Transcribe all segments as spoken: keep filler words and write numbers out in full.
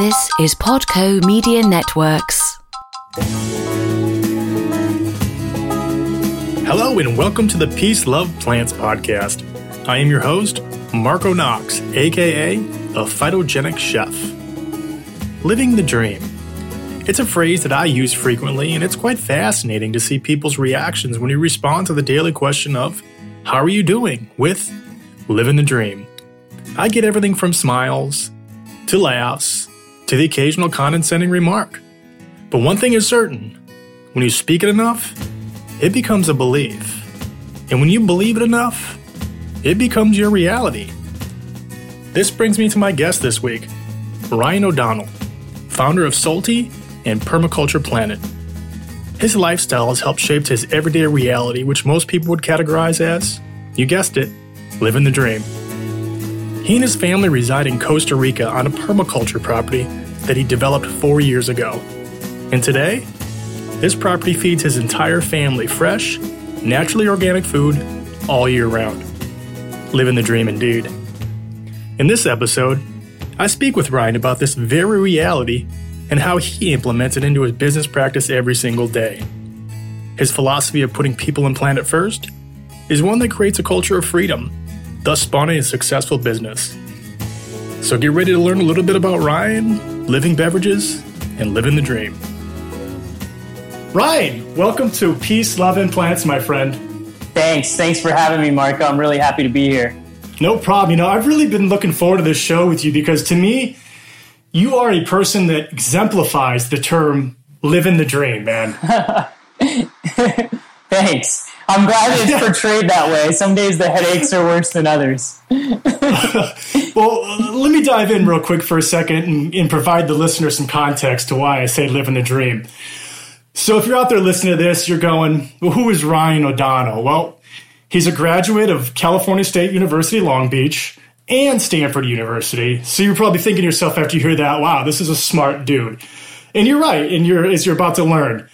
This is Podco Media Networks. Hello and welcome to the Peace Love Plants podcast. I am your host, Marco Knox, aka the Phytogenic Chef. Living the dream. It's a phrase that I use frequently, and it's quite fascinating to see people's reactions when you respond to the daily question of, how are you doing with living the dream? I get everything from smiles to laughs to the occasional condescending remark. But one thing is certain, when you speak it enough, it becomes a belief. And when you believe it enough, it becomes your reality. This brings me to my guest this week, Ryne O'Donnell, founder of SolTi' and Permaculture Planet. His lifestyle has helped shape his everyday reality, which most people would categorize as, you guessed it, living the dream. He and his family reside in Costa Rica on a permaculture property that he developed four years ago. And today, this property feeds his entire family fresh, naturally organic food all year round. Living the dream indeed. In this episode, I speak with Ryne about this very reality and how he implements it into his business practice every single day. His philosophy of putting people and planet first is one that creates a culture of freedom, thus spawning a successful business. So get ready to learn a little bit about Ryne, living beverages, and living the dream. Ryne, welcome to Peace, Love, and Plants, my friend. Thanks. Thanks for having me, Marco. I'm really happy to be here. No problem. You know, I've really been looking forward to this show with you because to me, you are a person that exemplifies the term living the dream, man. Thanks. I'm glad it's portrayed that way. Some days the headaches are worse than others. Well, let me dive in real quick for a second and, and provide the listener some context to why I say living the dream. So if you're out there listening to this, you're going, well, who is Ryne O'Donnell? Well, he's a graduate of California State University, Long Beach, and Stanford University. So you're probably thinking to yourself after you hear that, wow, this is a smart dude. And you're right, and you're as you're about to learn.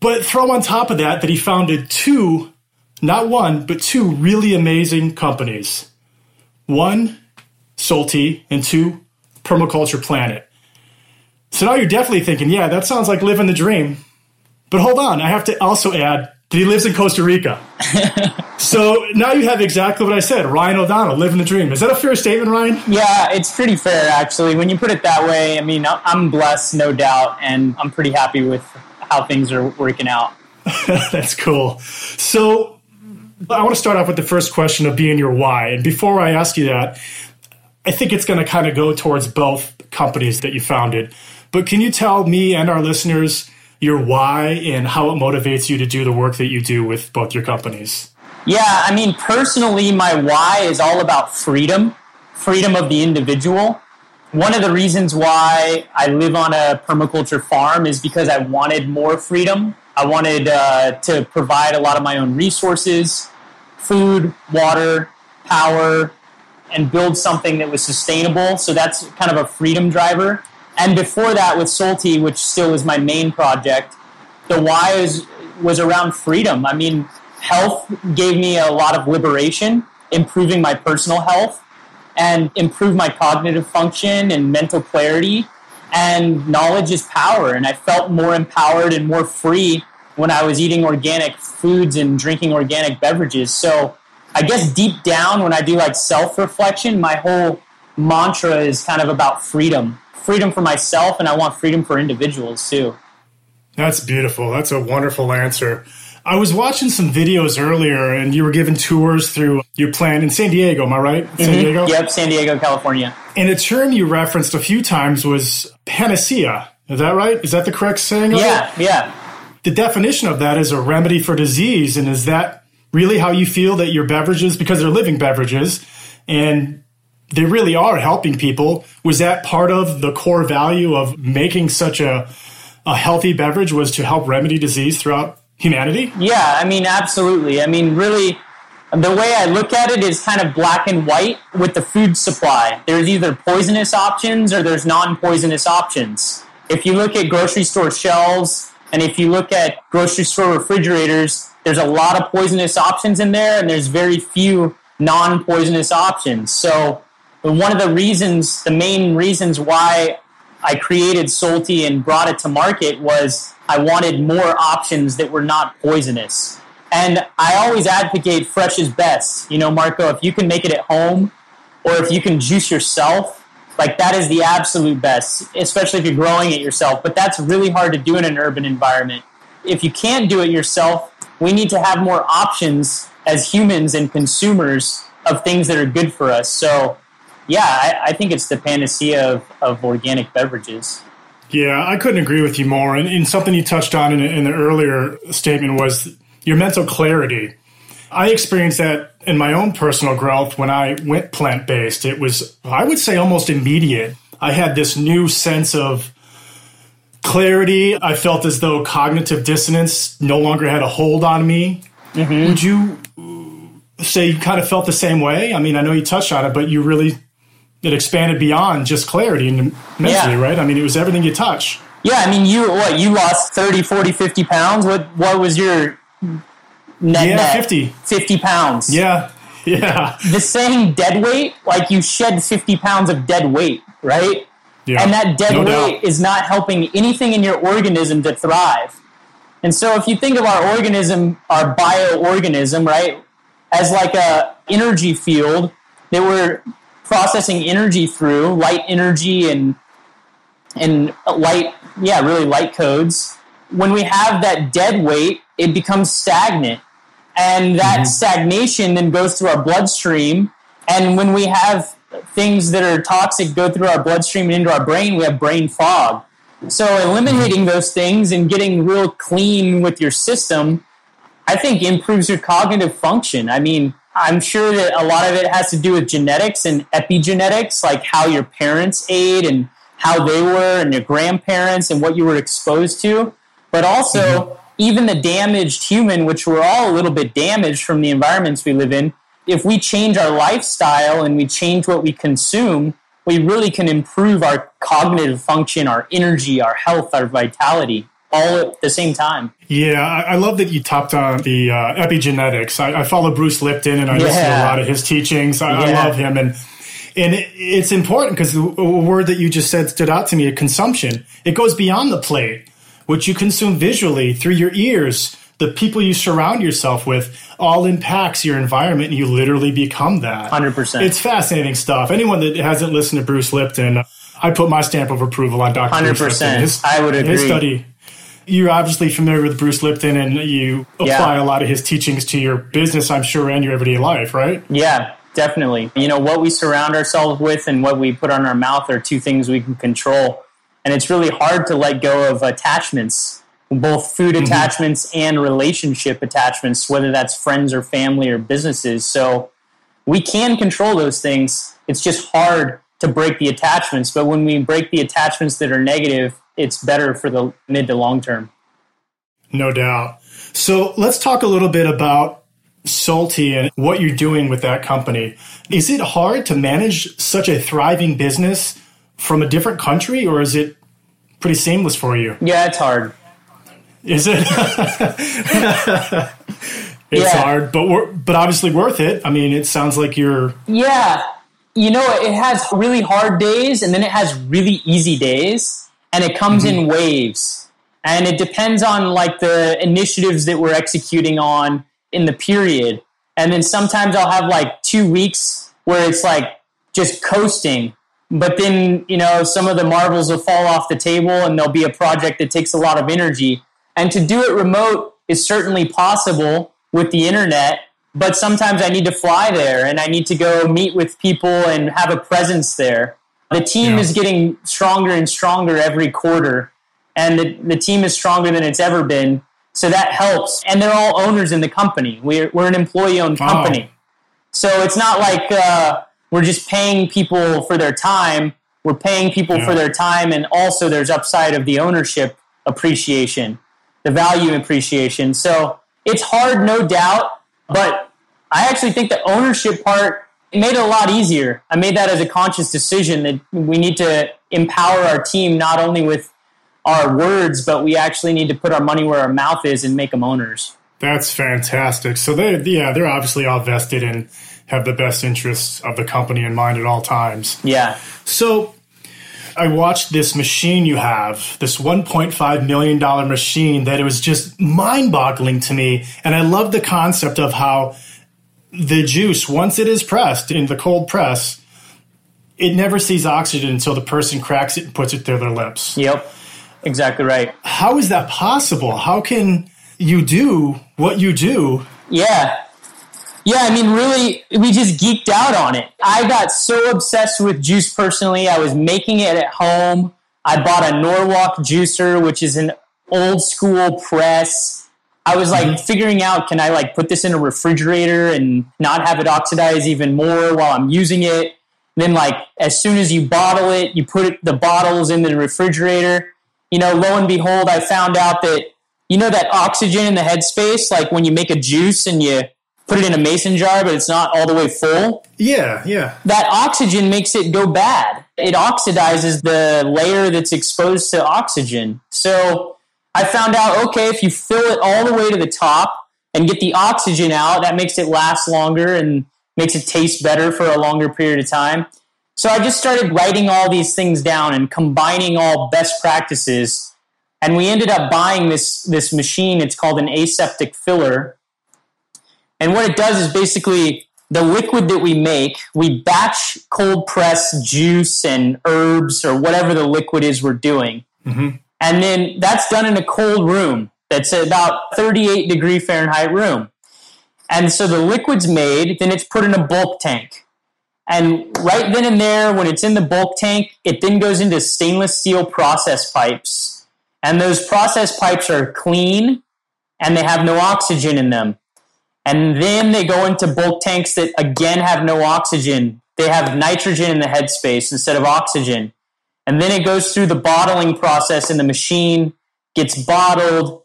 But throw on top of that, that he founded two, not one, but two really amazing companies. One, SolTi', and two, Permaculture Planet. So now you're definitely thinking, yeah, that sounds like living the dream. But hold on, I have to also add that he lives in Costa Rica. So now you have exactly what I said, Ryne O'Donnell, living the dream. Is that a fair statement, Ryne? Yeah, it's pretty fair, actually. When you put it that way, I mean, I'm blessed, no doubt, and I'm pretty happy with how things are working out. That's cool. So I want to start off with the first question of being your why. And before I ask you that, I think it's going to kind of go towards both companies that you founded. But can you tell me and our listeners your why and how it motivates you to do the work that you do with both your companies? Yeah, I mean, personally, my why is all about freedom, freedom of the individual. One of the reasons why I live on a permaculture farm is because I wanted more freedom. I wanted uh, to provide a lot of my own resources, food, water, power, and build something that was sustainable. So that's kind of a freedom driver. And before that, with SolTi', which still is my main project, the why is, was around freedom. I mean, health gave me a lot of liberation, improving my personal health, and improve my cognitive function and mental clarity. And knowledge is power. And I felt more empowered and more free when I was eating organic foods and drinking organic beverages. So I guess deep down when I do like self-reflection, my whole mantra is kind of about freedom. Freedom for myself, and I want freedom for individuals too. That's beautiful. That's a wonderful answer. I was watching some videos earlier, and you were giving tours through your plant in San Diego, am I right? Mm-hmm. San Diego? Yep, San Diego, California. And a term you referenced a few times was panacea. Is that right? Is that the correct saying? Yeah, yeah. The definition of that is a remedy for disease, and is that really how you feel that your beverages, because they're living beverages, and they really are helping people, was that part of the core value of making such a, a healthy beverage was to help remedy disease throughout humanity? Yeah, I mean, absolutely. I mean, really, the way I look at it is kind of black and white with the food supply. There's either poisonous options or there's non-poisonous options. If you look at grocery store shelves and if you look at grocery store refrigerators, there's a lot of poisonous options in there and there's very few non-poisonous options. So one of the reasons, the main reasons why I created SolTi' and brought it to market was I wanted more options that were not poisonous. And I always advocate fresh is best. You know, Marco, if you can make it at home or if you can juice yourself, like that is the absolute best, especially if you're growing it yourself. But that's really hard to do in an urban environment. If you can't do it yourself, we need to have more options as humans and consumers of things that are good for us. So, yeah, I, I think it's the panacea of, of organic beverages. Yeah, I couldn't agree with you more. And, and something you touched on in, in the earlier statement was your mental clarity. I experienced that in my own personal growth when I went plant-based. It was, I would say, almost immediate. I had this new sense of clarity. I felt as though cognitive dissonance no longer had a hold on me. Mm-hmm. Would you say you kind of felt the same way? I mean, I know you touched on it, but you really... it expanded beyond just clarity and mentally, yeah. right? I mean, it was everything you touch. Yeah, I mean, you what? You lost thirty, forty, fifty pounds? What What was your net yeah, net? fifty. fifty pounds. Yeah, yeah. The saying dead weight, like you shed fifty pounds of dead weight, right? Yeah. And that dead no weight doubt. is not helping anything in your organism to thrive. And so if you think of our organism, our bioorganism, right, as like a energy field that we're processing energy through, light energy and and light, yeah, really light codes. When we have that dead weight, it becomes stagnant. And that mm-hmm. stagnation then goes through our bloodstream. And when we have things that are toxic go through our bloodstream and into our brain, we have brain fog. So eliminating those things and getting real clean with your system, I think improves your cognitive function. I mean, I'm sure that a lot of it has to do with genetics and epigenetics, like how your parents ate and how they were and your grandparents and what you were exposed to. But also, mm-hmm. even the damaged human, which we're all a little bit damaged from the environments we live in, if we change our lifestyle and we change what we consume, we really can improve our cognitive function, our energy, our health, our vitality, all at the same time. Yeah, I love that you topped on the uh, epigenetics. I, I follow Bruce Lipton, and I yeah. listen to a lot of his teachings. I, yeah. I love him. And and it, it's important because the word that you just said stood out to me, consumption. It goes beyond the plate, what you consume visually through your ears, the people you surround yourself with, all impacts your environment, and you literally become that. one hundred percent. It's fascinating stuff. Anyone that hasn't listened to Bruce Lipton, I put my stamp of approval on Doctor Bruce Lipton. one hundred percent. I would agree. His study... You're obviously familiar with Bruce Lipton, and you apply yeah. a lot of his teachings to your business, I'm sure, and your everyday life, right? Yeah, definitely. You know, what we surround ourselves with and what we put on our mouth are two things we can control. And it's really hard to let go of attachments, both food mm-hmm. attachments and relationship attachments, whether that's friends or family or businesses. So we can control those things. It's just hard to break the attachments. But when we break the attachments that are negative, it's better for the mid to long term. No doubt. So let's talk a little bit about SolTi' and what you're doing with that company. Is it hard to manage such a thriving business from a different country, or is it pretty seamless for you? Yeah, it's hard. Is it? It's yeah. hard, but we're, but obviously worth it. I mean, it sounds like you're... Yeah. You know, it has really hard days, and then it has really easy days. And it comes mm-hmm. in waves, and it depends on like the initiatives that we're executing on in the period. And then sometimes I'll have like two weeks where it's like just coasting, but then, you know, some of the marbles will fall off the table and there'll be a project that takes a lot of energy. And to do it remote is certainly possible with the internet, but sometimes I need to fly there and I need to go meet with people and have a presence there. The team yeah. is getting stronger and stronger every quarter, and the, the team is stronger than it's ever been, so that helps. And they're all owners in the company. We're, we're an employee-owned wow. company. So it's not like uh, we're just paying people for their time. We're paying people yeah. for their time, and also there's upside of the ownership appreciation, the value appreciation. So it's hard, no doubt, but I actually think the ownership part, it made it a lot easier. I made that as a conscious decision that we need to empower our team not only with our words, but we actually need to put our money where our mouth is and make them owners. That's fantastic. So they, yeah, they're obviously all vested and have the best interests of the company in mind at all times. Yeah. So I watched this machine you have, this one point five million dollars machine, that it was just mind-boggling to me. And I love the concept of how the juice, once it is pressed in the cold press, it never sees oxygen until the person cracks it and puts it through their lips. Yep, exactly right. How is that possible? How can you do what you do? Yeah. Yeah, I mean, really, we just geeked out on it. I got so obsessed with juice personally. I was making it at home. I bought a Norwalk juicer, which is an old school press. I was like mm-hmm. figuring out, can I like put this in a refrigerator and not have it oxidize even more while I'm using it? And then like as soon as you bottle it, you put the bottles in the refrigerator. You know, lo and behold, I found out that, you know, that oxygen in the headspace, like when you make a juice and you put it in a mason jar, but it's not all the way full. Yeah, yeah. That oxygen makes it go bad. It oxidizes the layer that's exposed to oxygen. So I found out, okay, if you fill it all the way to the top and get the oxygen out, that makes it last longer and makes it taste better for a longer period of time. So I just started writing all these things down and combining all best practices. And we ended up buying this, this machine. It's called an aseptic filler. And what it does is basically the liquid that we make, we batch cold press juice and herbs or whatever the liquid is we're doing. Mm-hmm. And then that's done in a cold room that's about thirty-eight degree Fahrenheit room. And so the liquid's made, then it's put in a bulk tank. And right then and there, when it's in the bulk tank, it then goes into stainless steel process pipes. And those process pipes are clean and they have no oxygen in them. And then they go into bulk tanks that, again, have no oxygen. They have nitrogen in the headspace instead of oxygen. And then it goes through the bottling process in the machine, gets bottled,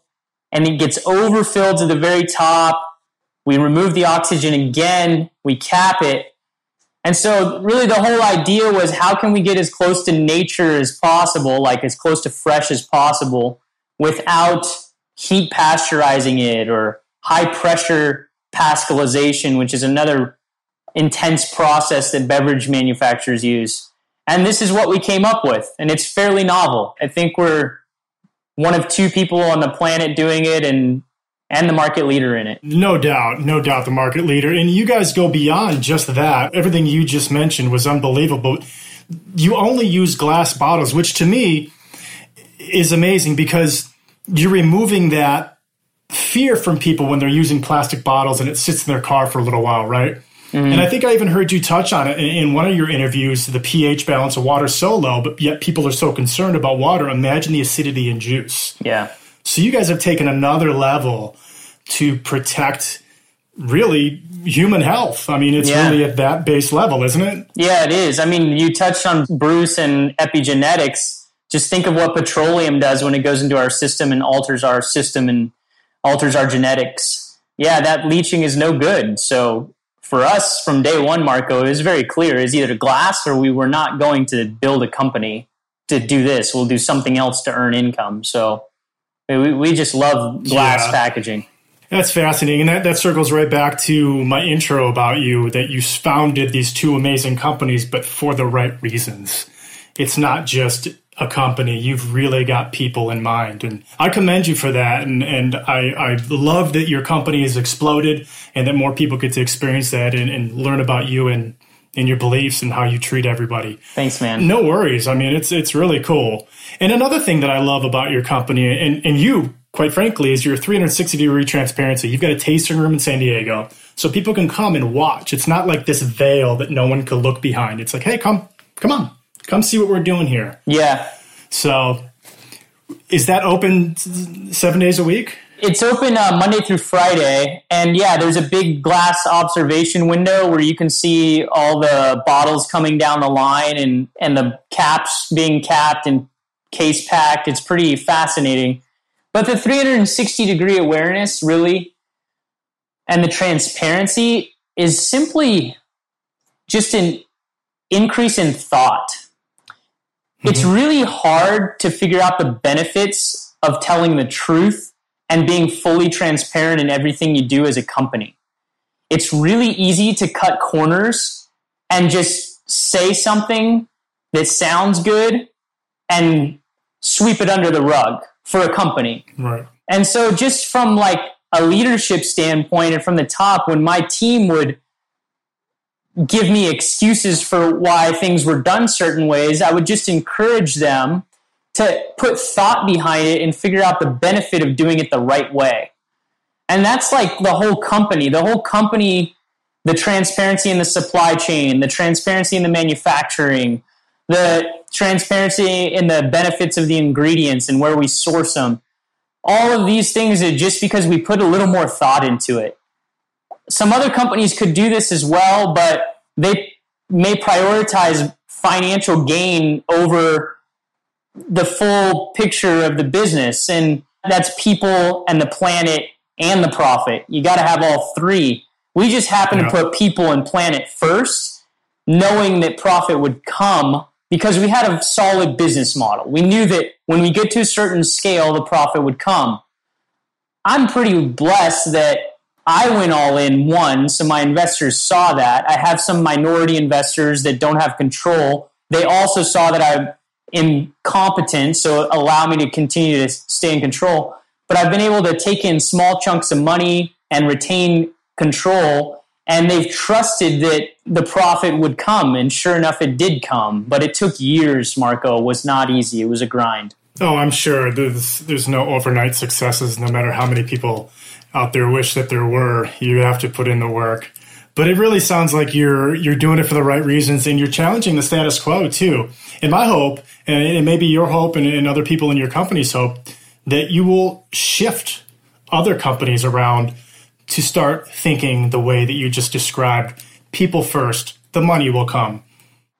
and it gets overfilled to the very top. We remove the oxygen again. We cap it. And so really the whole idea was, how can we get as close to nature as possible, like as close to fresh as possible, without heat pasteurizing it or high pressure pascalization, which is another intense process that beverage manufacturers use. And this is what we came up with. And it's fairly novel. I think we're one of two people on the planet doing it and and the market leader in it. No doubt. No doubt the market leader. And you guys go beyond just that. Everything you just mentioned was unbelievable. You only use glass bottles, which to me is amazing because you're removing that fear from people when they're using plastic bottles and it sits in their car for a little while, right? Mm-hmm. And I think I even heard you touch on it in, in one of your interviews, the pH balance of water is so low, but yet people are so concerned about water. Imagine the acidity in juice. Yeah. So you guys have taken another level to protect really human health. I mean, it's yeah. really at that base level, isn't it? Yeah, it is. I mean, you touched on Bruce and epigenetics. Just think of what petroleum does when it goes into our system and alters our system and alters our genetics. Yeah, that leaching is no good. So for us from day one, Marco, it was very clear. It was either glass or we were not going to build a company to do this. We'll do something else to earn income. So we, we just love glass yeah. packaging. That's fascinating. And that, that circles right back to my intro about you, that you founded these two amazing companies, but for the right reasons. It's not just a company. You've really got people in mind. And I commend you for that. And, and I, I love that your company has exploded and that more people get to experience that and, and learn about you and, and your beliefs and how you treat everybody. Thanks, man. No worries. I mean, it's it's really cool. And another thing that I love about your company and, and you, quite frankly, is your three sixty degree transparency. You've got a tasting room in San Diego so people can come and watch. It's not like this veil that no one can look behind. It's like, hey, come, come on. Come see what we're doing here. Yeah. So is that open seven days a week? It's open uh, Monday through Friday. And yeah, there's a big glass observation window where you can see all the bottles coming down the line and, and the caps being capped and case packed. It's pretty fascinating. But the three sixty degree awareness really and the transparency is simply just an increase in thought. It's really hard to figure out the benefits of telling the truth and being fully transparent in everything you do as a company. It's really easy to cut corners and just say something that sounds good and sweep it under the rug for a company. Right. And so just from like a leadership standpoint and from the top, when my team would give me excuses for why things were done certain ways, I would just encourage them to put thought behind it and figure out the benefit of doing it the right way. And that's like the whole company, the whole company, the transparency in the supply chain, the transparency in the manufacturing, the transparency in the benefits of the ingredients and where we source them. All of these things are just because we put a little more thought into it. Some other companies could do this as well, but they may prioritize financial gain over the full picture of the business. And that's people and the planet and the profit. You got to have all three. We just happen yeah. to put people and planet first, knowing that profit would come because we had a solid business model. We knew that when we get to a certain scale, the profit would come. I'm pretty blessed that I went all in one, so my investors saw that. I have some minority investors that don't have control. They also saw that I'm incompetent, so allow me to continue to stay in control. But I've been able to take in small chunks of money and retain control, and they've trusted that the profit would come, and sure enough, it did come. But it took years, Marco. It was not easy. It was a grind. Oh, I'm sure. There's, there's no overnight successes, no matter how many people out there wish that there were. You have to put in the work. But it really sounds like you're you're doing it for the right reasons, and you're challenging the status quo too. And my hope, and maybe your hope and, and other people in your company's hope, that you will shift other companies around to start thinking the way that you just described. People first, the money will come.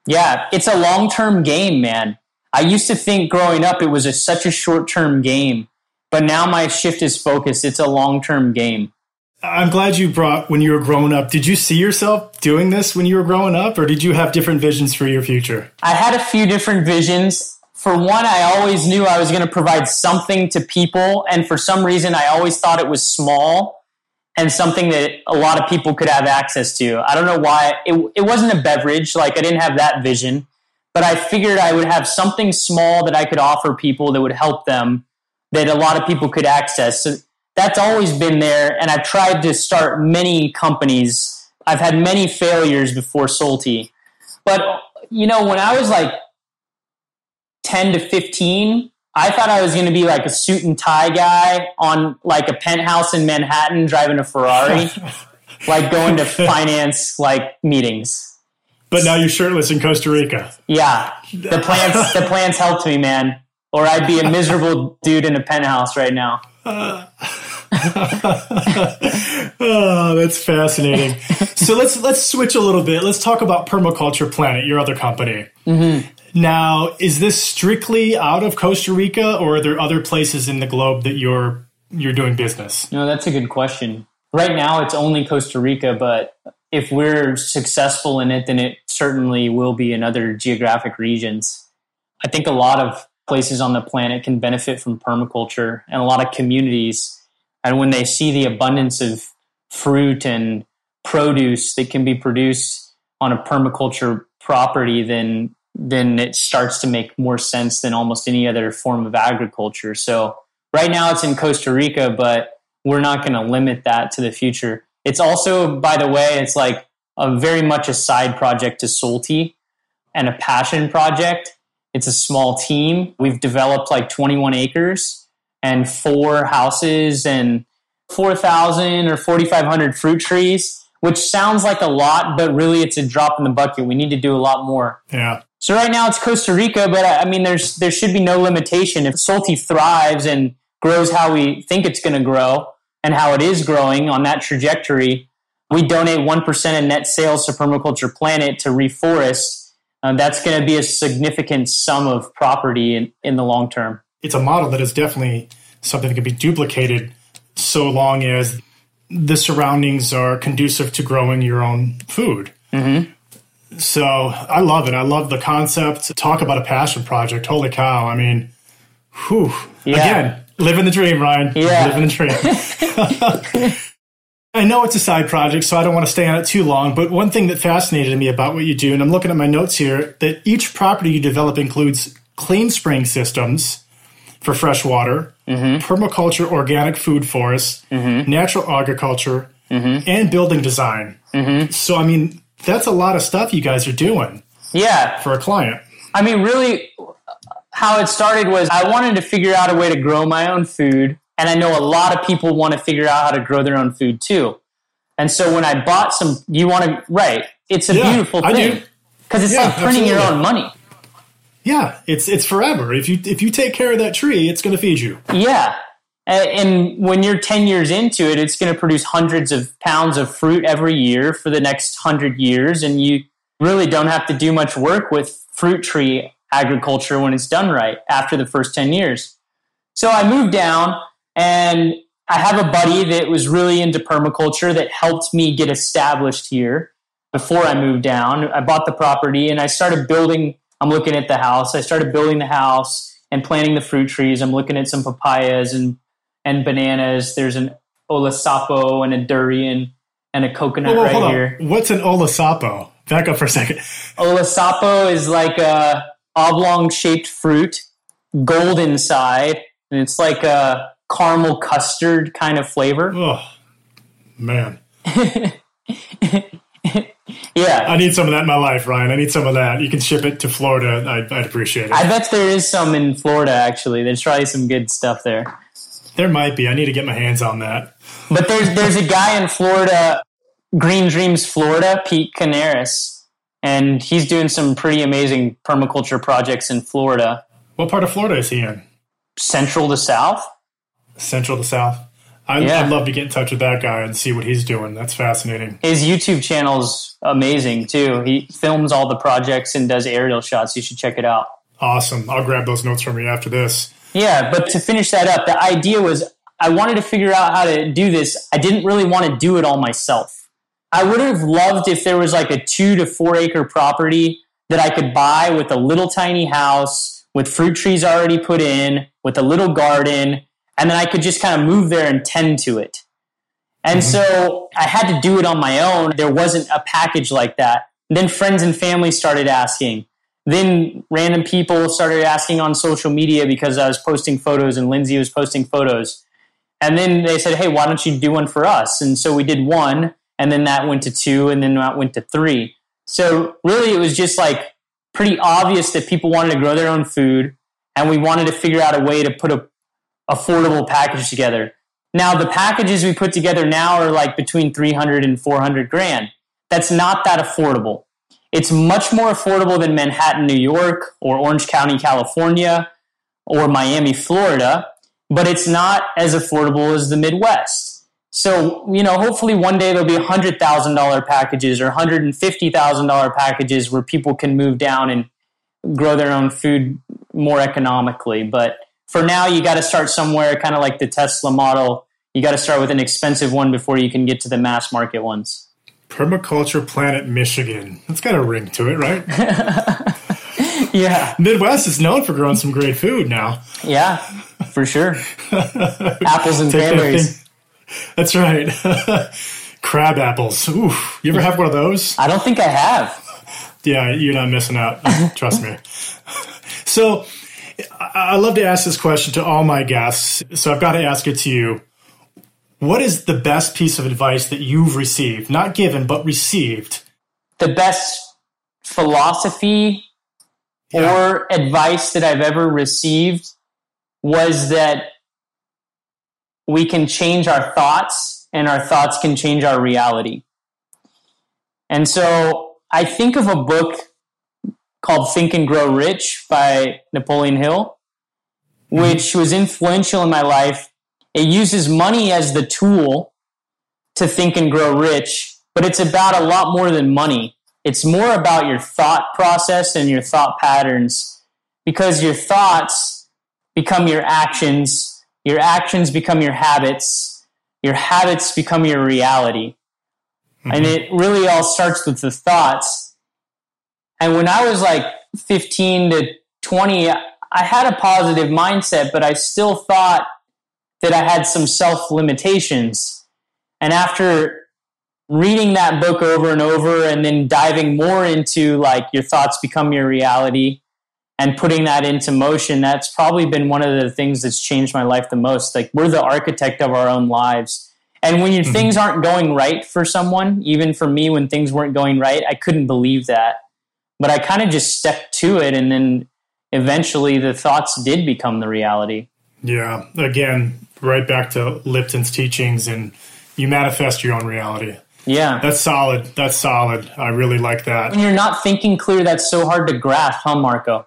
Yeah, it's a long-term game, man. I used to think growing up it was a, such a short-term game. But now my shift is focused. It's a long-term game. I'm glad you brought when you were growing up. Did you see yourself doing this when you were growing up, or did you have different visions for your future? I had a few different visions. For one, I always knew I was going to provide something to people. And for some reason, I always thought it was small and something that a lot of people could have access to. I don't know why. It, it wasn't a beverage. Like I didn't have that vision. But I figured I would have something small that I could offer people that would help them, that a lot of people could access. So that's always been there. And I've tried to start many companies. I've had many failures before SolTi. But, you know, when I was like ten to fifteen, I thought I was going to be like a suit and tie guy on like a penthouse in Manhattan, driving a Ferrari, like going to finance like meetings. But now you're shirtless in Costa Rica. Yeah. The plants, the plants helped me, man. Or I'd be a miserable dude in a penthouse right now. Uh, oh, that's fascinating. So let's let's switch a little bit. Let's talk about Permaculture Planet, your other company. Mm-hmm. Now, is this strictly out of Costa Rica, or are there other places in the globe that you're you're doing business? No, that's a good question. Right now, it's only Costa Rica, but if we're successful in it, then it certainly will be in other geographic regions. I think a lot of places on the planet can benefit from permaculture, and a lot of communities. And when they see the abundance of fruit and produce that can be produced on a permaculture property, then then it starts to make more sense than almost any other form of agriculture. So right now it's in Costa Rica, but we're not going to limit that to the future. It's also, by the way, it's like a very much a side project to SolTi and a passion project. It's a small team. We've developed like twenty-one acres and four houses and four thousand or forty-five hundred fruit trees, which sounds like a lot, but really it's a drop in the bucket. We need to do a lot more. Yeah. So right now it's Costa Rica, but I mean, there's there should be no limitation. If SolTi thrives and grows how we think it's going to grow and how it is growing on that trajectory, we donate one percent of net sales to Permaculture Planet to reforest. Uh, that's going to be a significant sum of property in, in the long term. It's a model that is definitely something that can be duplicated so long as the surroundings are conducive to growing your own food. Mm-hmm. So I love it. I love the concept. Talk about a passion project. Holy cow. I mean, whew. Yeah. Again, living the dream, Ryne. Yeah. Living the dream. I know it's a side project, so I don't want to stay on it too long, but one thing that fascinated me about what you do, and I'm looking at my notes here, that each property you develop includes clean spring systems for fresh water, mm-hmm. permaculture, organic food forests, mm-hmm. natural agriculture, mm-hmm. and building design. Mm-hmm. So, I mean, that's a lot of stuff you guys are doing. Yeah. For a client. I mean, really, how it started was I wanted to figure out a way to grow my own food. And I know a lot of people want to figure out how to grow their own food too. And so when I bought some, you want to, right. It's a yeah, beautiful thing. Because it's yeah, like printing absolutely. your own money. Yeah. It's, it's forever. If you, if you take care of that tree, it's going to feed you. Yeah. And when you're ten years into it, it's going to produce hundreds of pounds of fruit every year for the next hundred years. And you really don't have to do much work with fruit tree agriculture when it's done right after the first ten years. So I moved down and I have a buddy that was really into permaculture that helped me get established here before I moved down. I bought the property and I started building. I'm looking at the house. I started building the house and planting the fruit trees. I'm looking at some papayas and, and bananas. There's an olasapo and a durian and a coconut whoa, whoa, right here. What's an olasapo? Back up for a second. Olasapo is like a oblong-shaped fruit, gold inside, and it's like a caramel custard kind of flavor. Oh, man. Yeah. I need some of that in my life, Ryne. I need some of that. You can ship it to Florida. I'd, I'd appreciate it. I bet there is some in Florida, actually. There's probably some good stuff there. There might be. I need to get my hands on that. But there's there's a guy in Florida, Green Dreams Florida, Pete Canaris, and he's doing some pretty amazing permaculture projects in Florida. What part of Florida is he in? Central to South. Central to South. I, yeah. I'd love to get in touch with that guy and see what he's doing. That's fascinating. His YouTube channel's amazing, too. He films all the projects and does aerial shots. You should check it out. Awesome. I'll grab those notes from you after this. Yeah, but to finish that up, the idea was I wanted to figure out how to do this. I didn't really want to do it all myself. I would have loved if there was like a two to four acre property that I could buy with a little tiny house, with fruit trees already put in, with a little garden, and then I could just kind of move there and tend to it. And mm-hmm. so I had to do it on my own. There wasn't a package like that. And then friends and family started asking. Then random people started asking on social media because I was posting photos and Lindsay was posting photos. And then they said, hey, why don't you do one for us? And so we did one, and then that went to two, and then that went to three. So really it was just like pretty obvious that people wanted to grow their own food, and we wanted to figure out a way to put a affordable package together. Now the packages we put together now are like between three hundred and four hundred grand. That's not that affordable. It's much more affordable than Manhattan, New York, or Orange County, California, or Miami, Florida, but it's not as affordable as the Midwest. So, you know, hopefully one day there'll be one hundred thousand dollars packages or one hundred fifty thousand dollars packages where people can move down and grow their own food more economically, but for now, you got to start somewhere, kind of like the Tesla model. You got to start with an expensive one before you can get to the mass market ones. Permaculture Planet, Michigan. That's got a ring to it, right? Yeah. Midwest is known for growing some great food now. Yeah, for sure. Apples and cranberries. That's right. Crab apples. Ooh, you ever have one of those? I don't think I have. Yeah, you're not missing out. Trust me. So I love to ask this question to all my guests, so I've got to ask it to you. What is the best piece of advice that you've received? Not given, but received. The best philosophy yeah. or advice that I've ever received was that we can change our thoughts, and our thoughts can change our reality. And so I think of a book called Think and Grow Rich by Napoleon Hill, which was influential in my life. It uses money as the tool to think and grow rich, but it's about a lot more than money. It's more about your thought process and your thought patterns, because your thoughts become your actions, your actions become your habits, your habits become your reality. Mm-hmm. And it really all starts with the thoughts. And when I was like fifteen to twenty, I had a positive mindset, but I still thought that I had some self-limitations. And after reading that book over and over and then diving more into like your thoughts become your reality and putting that into motion, that's probably been one of the things that's changed my life the most. Like, we're the architect of our own lives. And when your mm-hmm. things aren't going right for someone, even for me, when things weren't going right, I couldn't believe that. But I kind of just stepped to it, and then eventually the thoughts did become the reality. Yeah. Again, right back to Lipton's teachings, and you manifest your own reality. Yeah. That's solid. That's solid. I really like that. When you're not thinking clear, that's so hard to grasp, huh, Marco?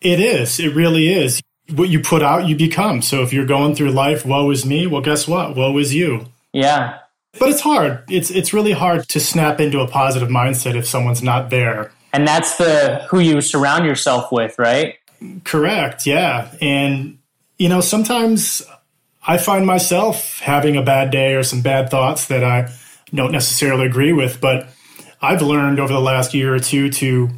It is. It really is. What you put out, you become. So if you're going through life, woe is me, well, guess what? Woe is you. Yeah. But it's hard. It's it's really hard to snap into a positive mindset if someone's not there. And that's the who you surround yourself with, right? Correct. Yeah. And, you know, sometimes I find myself having a bad day or some bad thoughts that I don't necessarily agree with, but I've learned over the last year or two to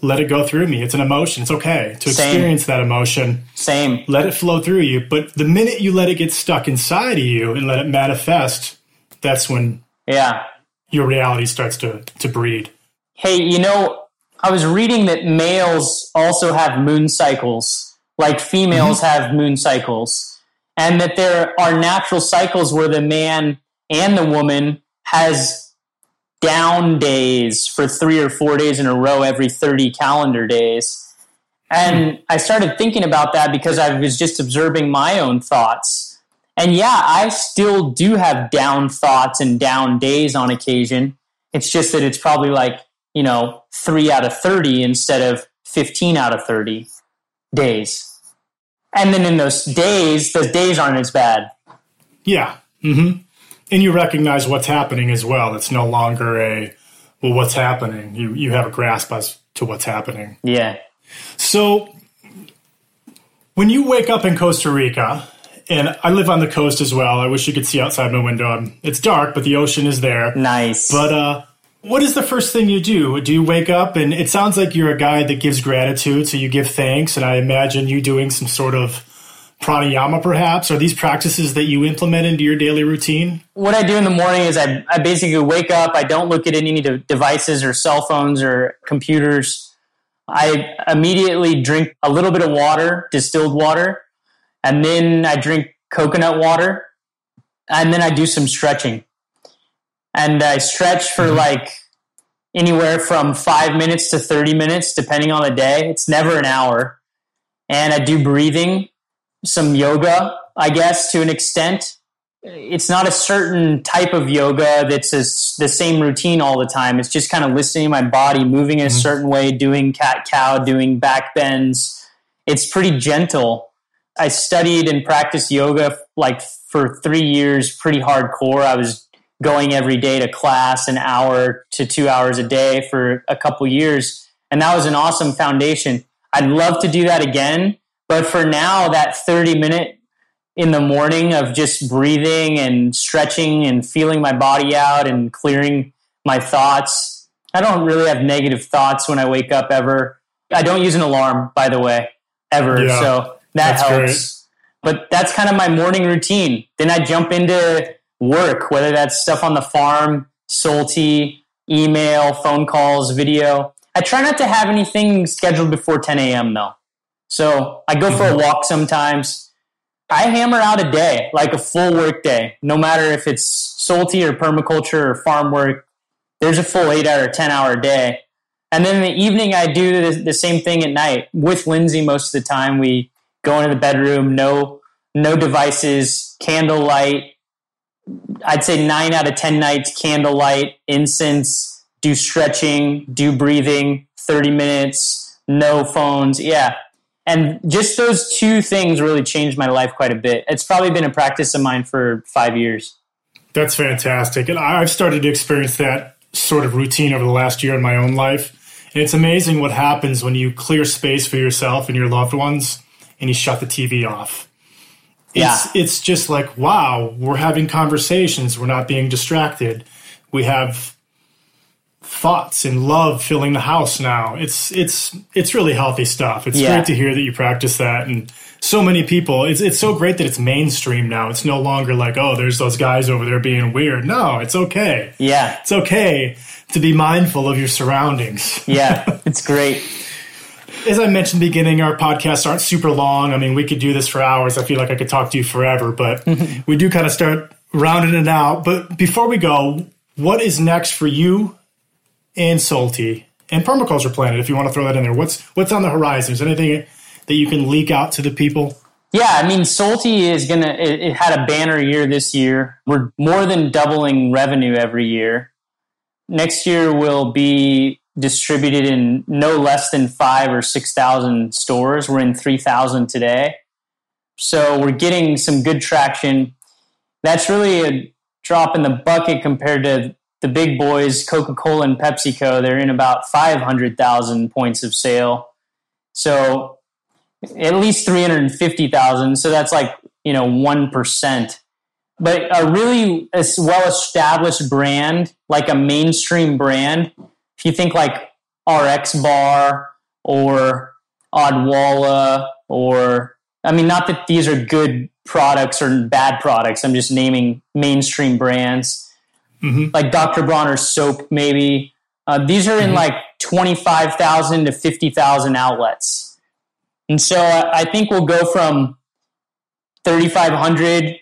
let it go through me. It's an emotion. It's okay to Same. experience that emotion. Same. Let it flow through you. But the minute you let it get stuck inside of you and let it manifest, that's when yeah. your reality starts to, to breed. Hey, you know, I was reading that males also have moon cycles, like females mm-hmm. have moon cycles, and that there are natural cycles where the man and the woman has down days for three or four days in a row every thirty calendar days. And I started thinking about that because I was just observing my own thoughts. And yeah, I still do have down thoughts and down days on occasion. It's just that it's probably like, you know, three out of thirty instead of fifteen out of thirty days. And then in those days, those days aren't as bad. Yeah. Mm-hmm. And you recognize what's happening as well. It's no longer a, well, what's happening? You you have a grasp as to what's happening. Yeah. So when you wake up in Costa Rica, and I live on the coast as well. I wish you could see outside my window. It's dark, but the ocean is there. Nice. But uh, what is the first thing you do? Do you wake up? And it sounds like you're a guy that gives gratitude, so you give thanks. And I imagine you doing some sort of pranayama, perhaps? Are these practices that you implement into your daily routine? What I do in the morning is I, I basically wake up. I don't look at any de- devices or cell phones or computers. I immediately drink a little bit of water, distilled water, and then I drink coconut water, and then I do some stretching. And I stretch for mm-hmm. like anywhere from five minutes to thirty minutes, depending on the day. It's never an hour. And I do breathing. Some yoga, I guess, to an extent. It's not a certain type of yoga that's a, the same routine all the time. It's just kind of listening to my body, moving in a mm-hmm. certain way, doing cat-cow, doing back bends. It's pretty gentle. I studied and practiced yoga like for three years, pretty hardcore. I was going every day to class, an hour to two hours a day for a couple years. And that was an awesome foundation. I'd love to do that again. But for now, that thirty minute in the morning of just breathing and stretching and feeling my body out and clearing my thoughts. I don't really have negative thoughts when I wake up ever. I don't use an alarm, by the way, ever. Yeah, so that helps. Great. But that's kind of my morning routine. Then I jump into work, whether that's stuff on the farm, SolTi', email, phone calls, video. I try not to have anything scheduled before ten a.m. though. So I go for a walk sometimes. I hammer out a day, like a full work day, no matter if it's SolTi' or permaculture or farm work. There's a full eight hour, ten hour day. And then in the evening, I do the, the same thing at night with Lindsay most of the time. We go into the bedroom, no no devices, candlelight. I'd say nine out of ten nights, candlelight, incense, do stretching, do breathing, thirty minutes, no phones. Yeah. And just those two things really changed my life quite a bit. It's probably been a practice of mine for five years. That's fantastic. And I've started to experience that sort of routine over the last year in my own life. And it's amazing what happens when you clear space for yourself and your loved ones and you shut the T V off. It's, yeah. It's just like, wow, we're having conversations. We're not being distracted. We have thoughts and love filling the house now. It's it's it's really healthy stuff. It's yeah. great to hear that you practice that. And so many people, it's it's so great that it's mainstream now. It's no longer like, oh, there's those guys over there being weird. No, it's okay. Yeah. It's okay to be mindful of your surroundings. Yeah, it's great. As I mentioned in the beginning, our podcasts aren't super long. I mean, we could do this for hours. I feel like I could talk to you forever, but we do kind of start rounding it out. But before we go, what is next for you and SolTi' and Permaculture Planet, if you want to throw that in there? What's what's on the horizon? Is there anything that you can leak out to the people? Yeah, I mean, SolTi' is going to, it, it had a banner year this year. We're more than doubling revenue every year. Next year will be distributed in no less than five or six thousand stores. We're in three thousand today. So we're getting some good traction. That's really a drop in the bucket compared to the big boys, Coca-Cola and PepsiCo. They're in about five hundred thousand points of sale. So at least three hundred fifty thousand. So that's like, you know, one percent. But a really well-established brand, like a mainstream brand, if you think like R X Bar or Odwalla, or, I mean, not that these are good products or bad products, I'm just naming mainstream brands, mm-hmm. like Doctor Bronner's soap, maybe. Uh, these are in mm-hmm. like twenty-five thousand to fifty thousand outlets. And so I, I think we'll go from thirty-five hundred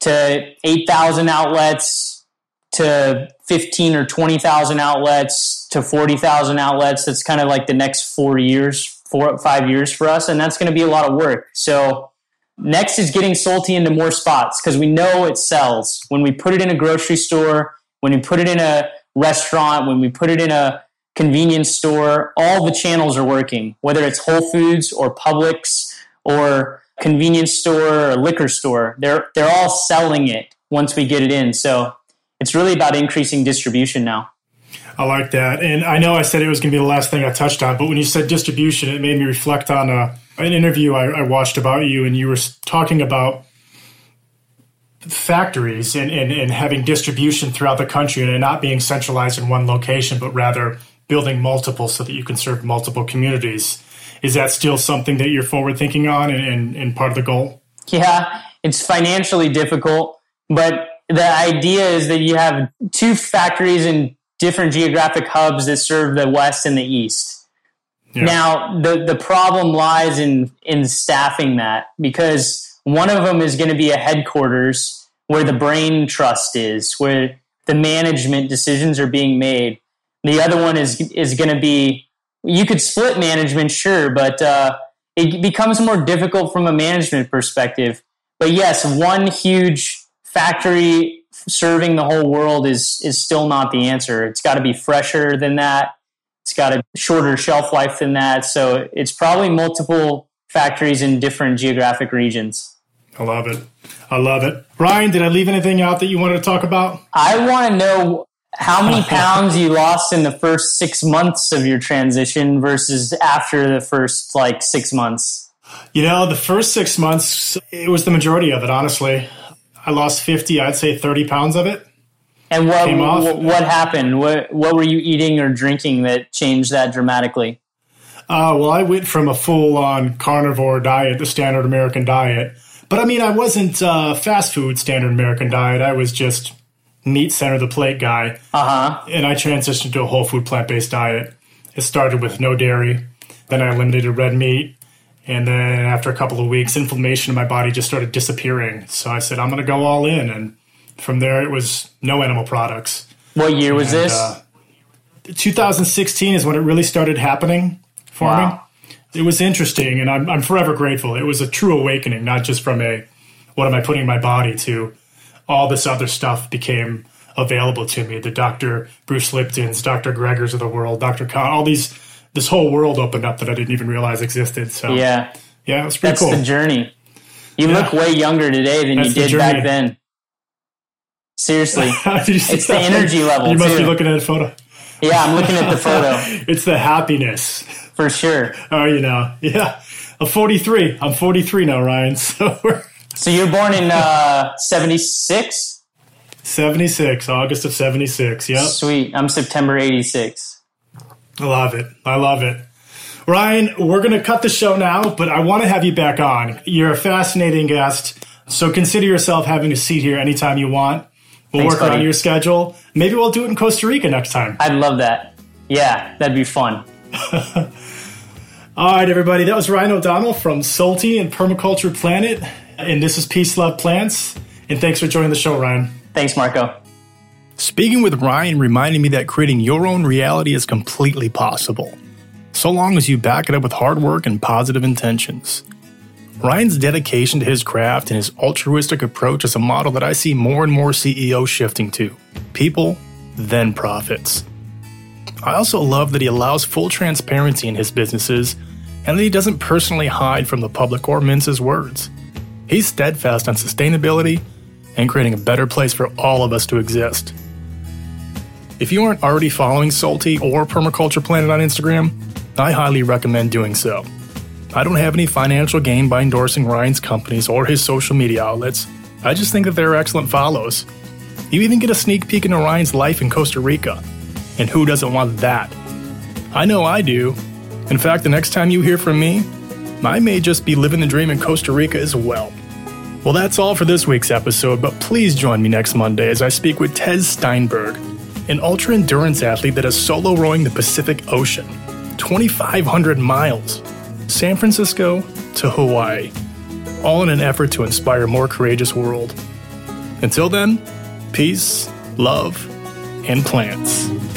to eight thousand outlets, to fifteen or twenty thousand outlets, to forty thousand outlets. That's kind of like the next four years, four, five years for us. And that's going to be a lot of work. So next is getting SolTi' into more spots, because we know it sells. When we put it in a grocery store, when we put it in a restaurant, when we put it in a convenience store, all the channels are working, whether it's Whole Foods or Publix or convenience store or liquor store. They're they're all selling it once we get it in. So it's really about increasing distribution now. I like that. And I know I said it was going to be the last thing I touched on, but when you said distribution, it made me reflect on a, an interview I, I watched about you, and you were talking about factories and, and, and having distribution throughout the country, and it not being centralized in one location, but rather building multiple so that you can serve multiple communities. Is that still something that you're forward thinking on and, and, and part of the goal? Yeah, it's financially difficult, but the idea is that you have two factories in different geographic hubs that serve the West and the East. Yeah. Now, the, the problem lies in, in staffing that, because one of them is going to be a headquarters where the brain trust is, where the management decisions are being made. The other one is is going to be, you could split management, sure, but uh, it becomes more difficult from a management perspective. But yes, one huge factory serving the whole world is is still not the answer. It's got to be fresher than that. It's got a shorter shelf life than that. So it's probably multiple factories in different geographic regions. I love it. I love it. Ryne, did I leave anything out that you wanted to talk about? I want to know how many pounds you lost in the first six months of your transition versus after the first like six months. You know, the first six months, it was the majority of it, honestly. I lost fifty, I'd say thirty pounds of it. And what Came off. what, what happened? What what were you eating or drinking that changed that dramatically? Uh, well, I went from a full-on carnivore diet, the standard American diet. But I mean, I wasn't uh, fast food standard American diet. I was just meat center of the plate guy. Uh-huh. And I transitioned to a whole food plant-based diet. It started with no dairy. Then I eliminated red meat. And then after a couple of weeks, inflammation in my body just started disappearing. So I said, I'm going to go all in. And from there, it was no animal products. What year was and, this? Uh, two thousand sixteen is when it really started happening for wow. me. It was interesting, and I'm, I'm forever grateful. It was a true awakening, not just from a, what am I putting in my body, to all this other stuff became available to me. The Doctor Bruce Lipton's, Doctor Gregor's of the world, Doctor Kahn, all these... This whole world opened up that I didn't even realize existed. So yeah, yeah, it was pretty That's cool. That's the journey. You yeah. look way younger today than That's you did the back then. Seriously, it's the energy level. You must too. be looking at a photo. Yeah, I'm looking at the photo. It's the happiness for sure. Oh, you know, yeah. I'm forty-three. I'm forty-three now, Ryne. So we're so you're born in uh, seventy-six. seventy-six, August of seventy-six. Yep. Sweet. I'm September eighty-six. I love it. I love it. Ryne, we're going to cut the show now, but I want to have you back on. You're a fascinating guest, so consider yourself having a seat here anytime you want. We'll Thanks, work buddy. on your schedule. Maybe we'll do it in Costa Rica next time. I'd love that. Yeah, that'd be fun. All right, everybody, that was Ryne O'Donnell from SolTi' and Permaculture Planet, and this is Peace Love Plants, and thanks for joining the show, Ryne. Thanks, Marco. Speaking with Ryne reminded me that creating your own reality is completely possible, so long as you back it up with hard work and positive intentions. Ryan's dedication to his craft and his altruistic approach is a model that I see more and more C E Os shifting to. People, then profits. I also love that he allows full transparency in his businesses and that he doesn't personally hide from the public or mince his words. He's steadfast on sustainability and creating a better place for all of us to exist. If you aren't already following SolTi' or Permaculture Planet on Instagram, I highly recommend doing so. I don't have any financial gain by endorsing Ryan's companies or his social media outlets. I just think that they're excellent follows. You even get a sneak peek into Ryan's life in Costa Rica. And who doesn't want that? I know I do. In fact, the next time you hear from me, I may just be living the dream in Costa Rica as well. Well, that's all for this week's episode, but please join me next Monday as I speak with Tez Steinberg, an ultra-endurance athlete that is solo rowing the Pacific Ocean, twenty-five hundred miles. San Francisco to Hawaii, all in an effort to inspire a more courageous world. Until then, peace, love, and plants.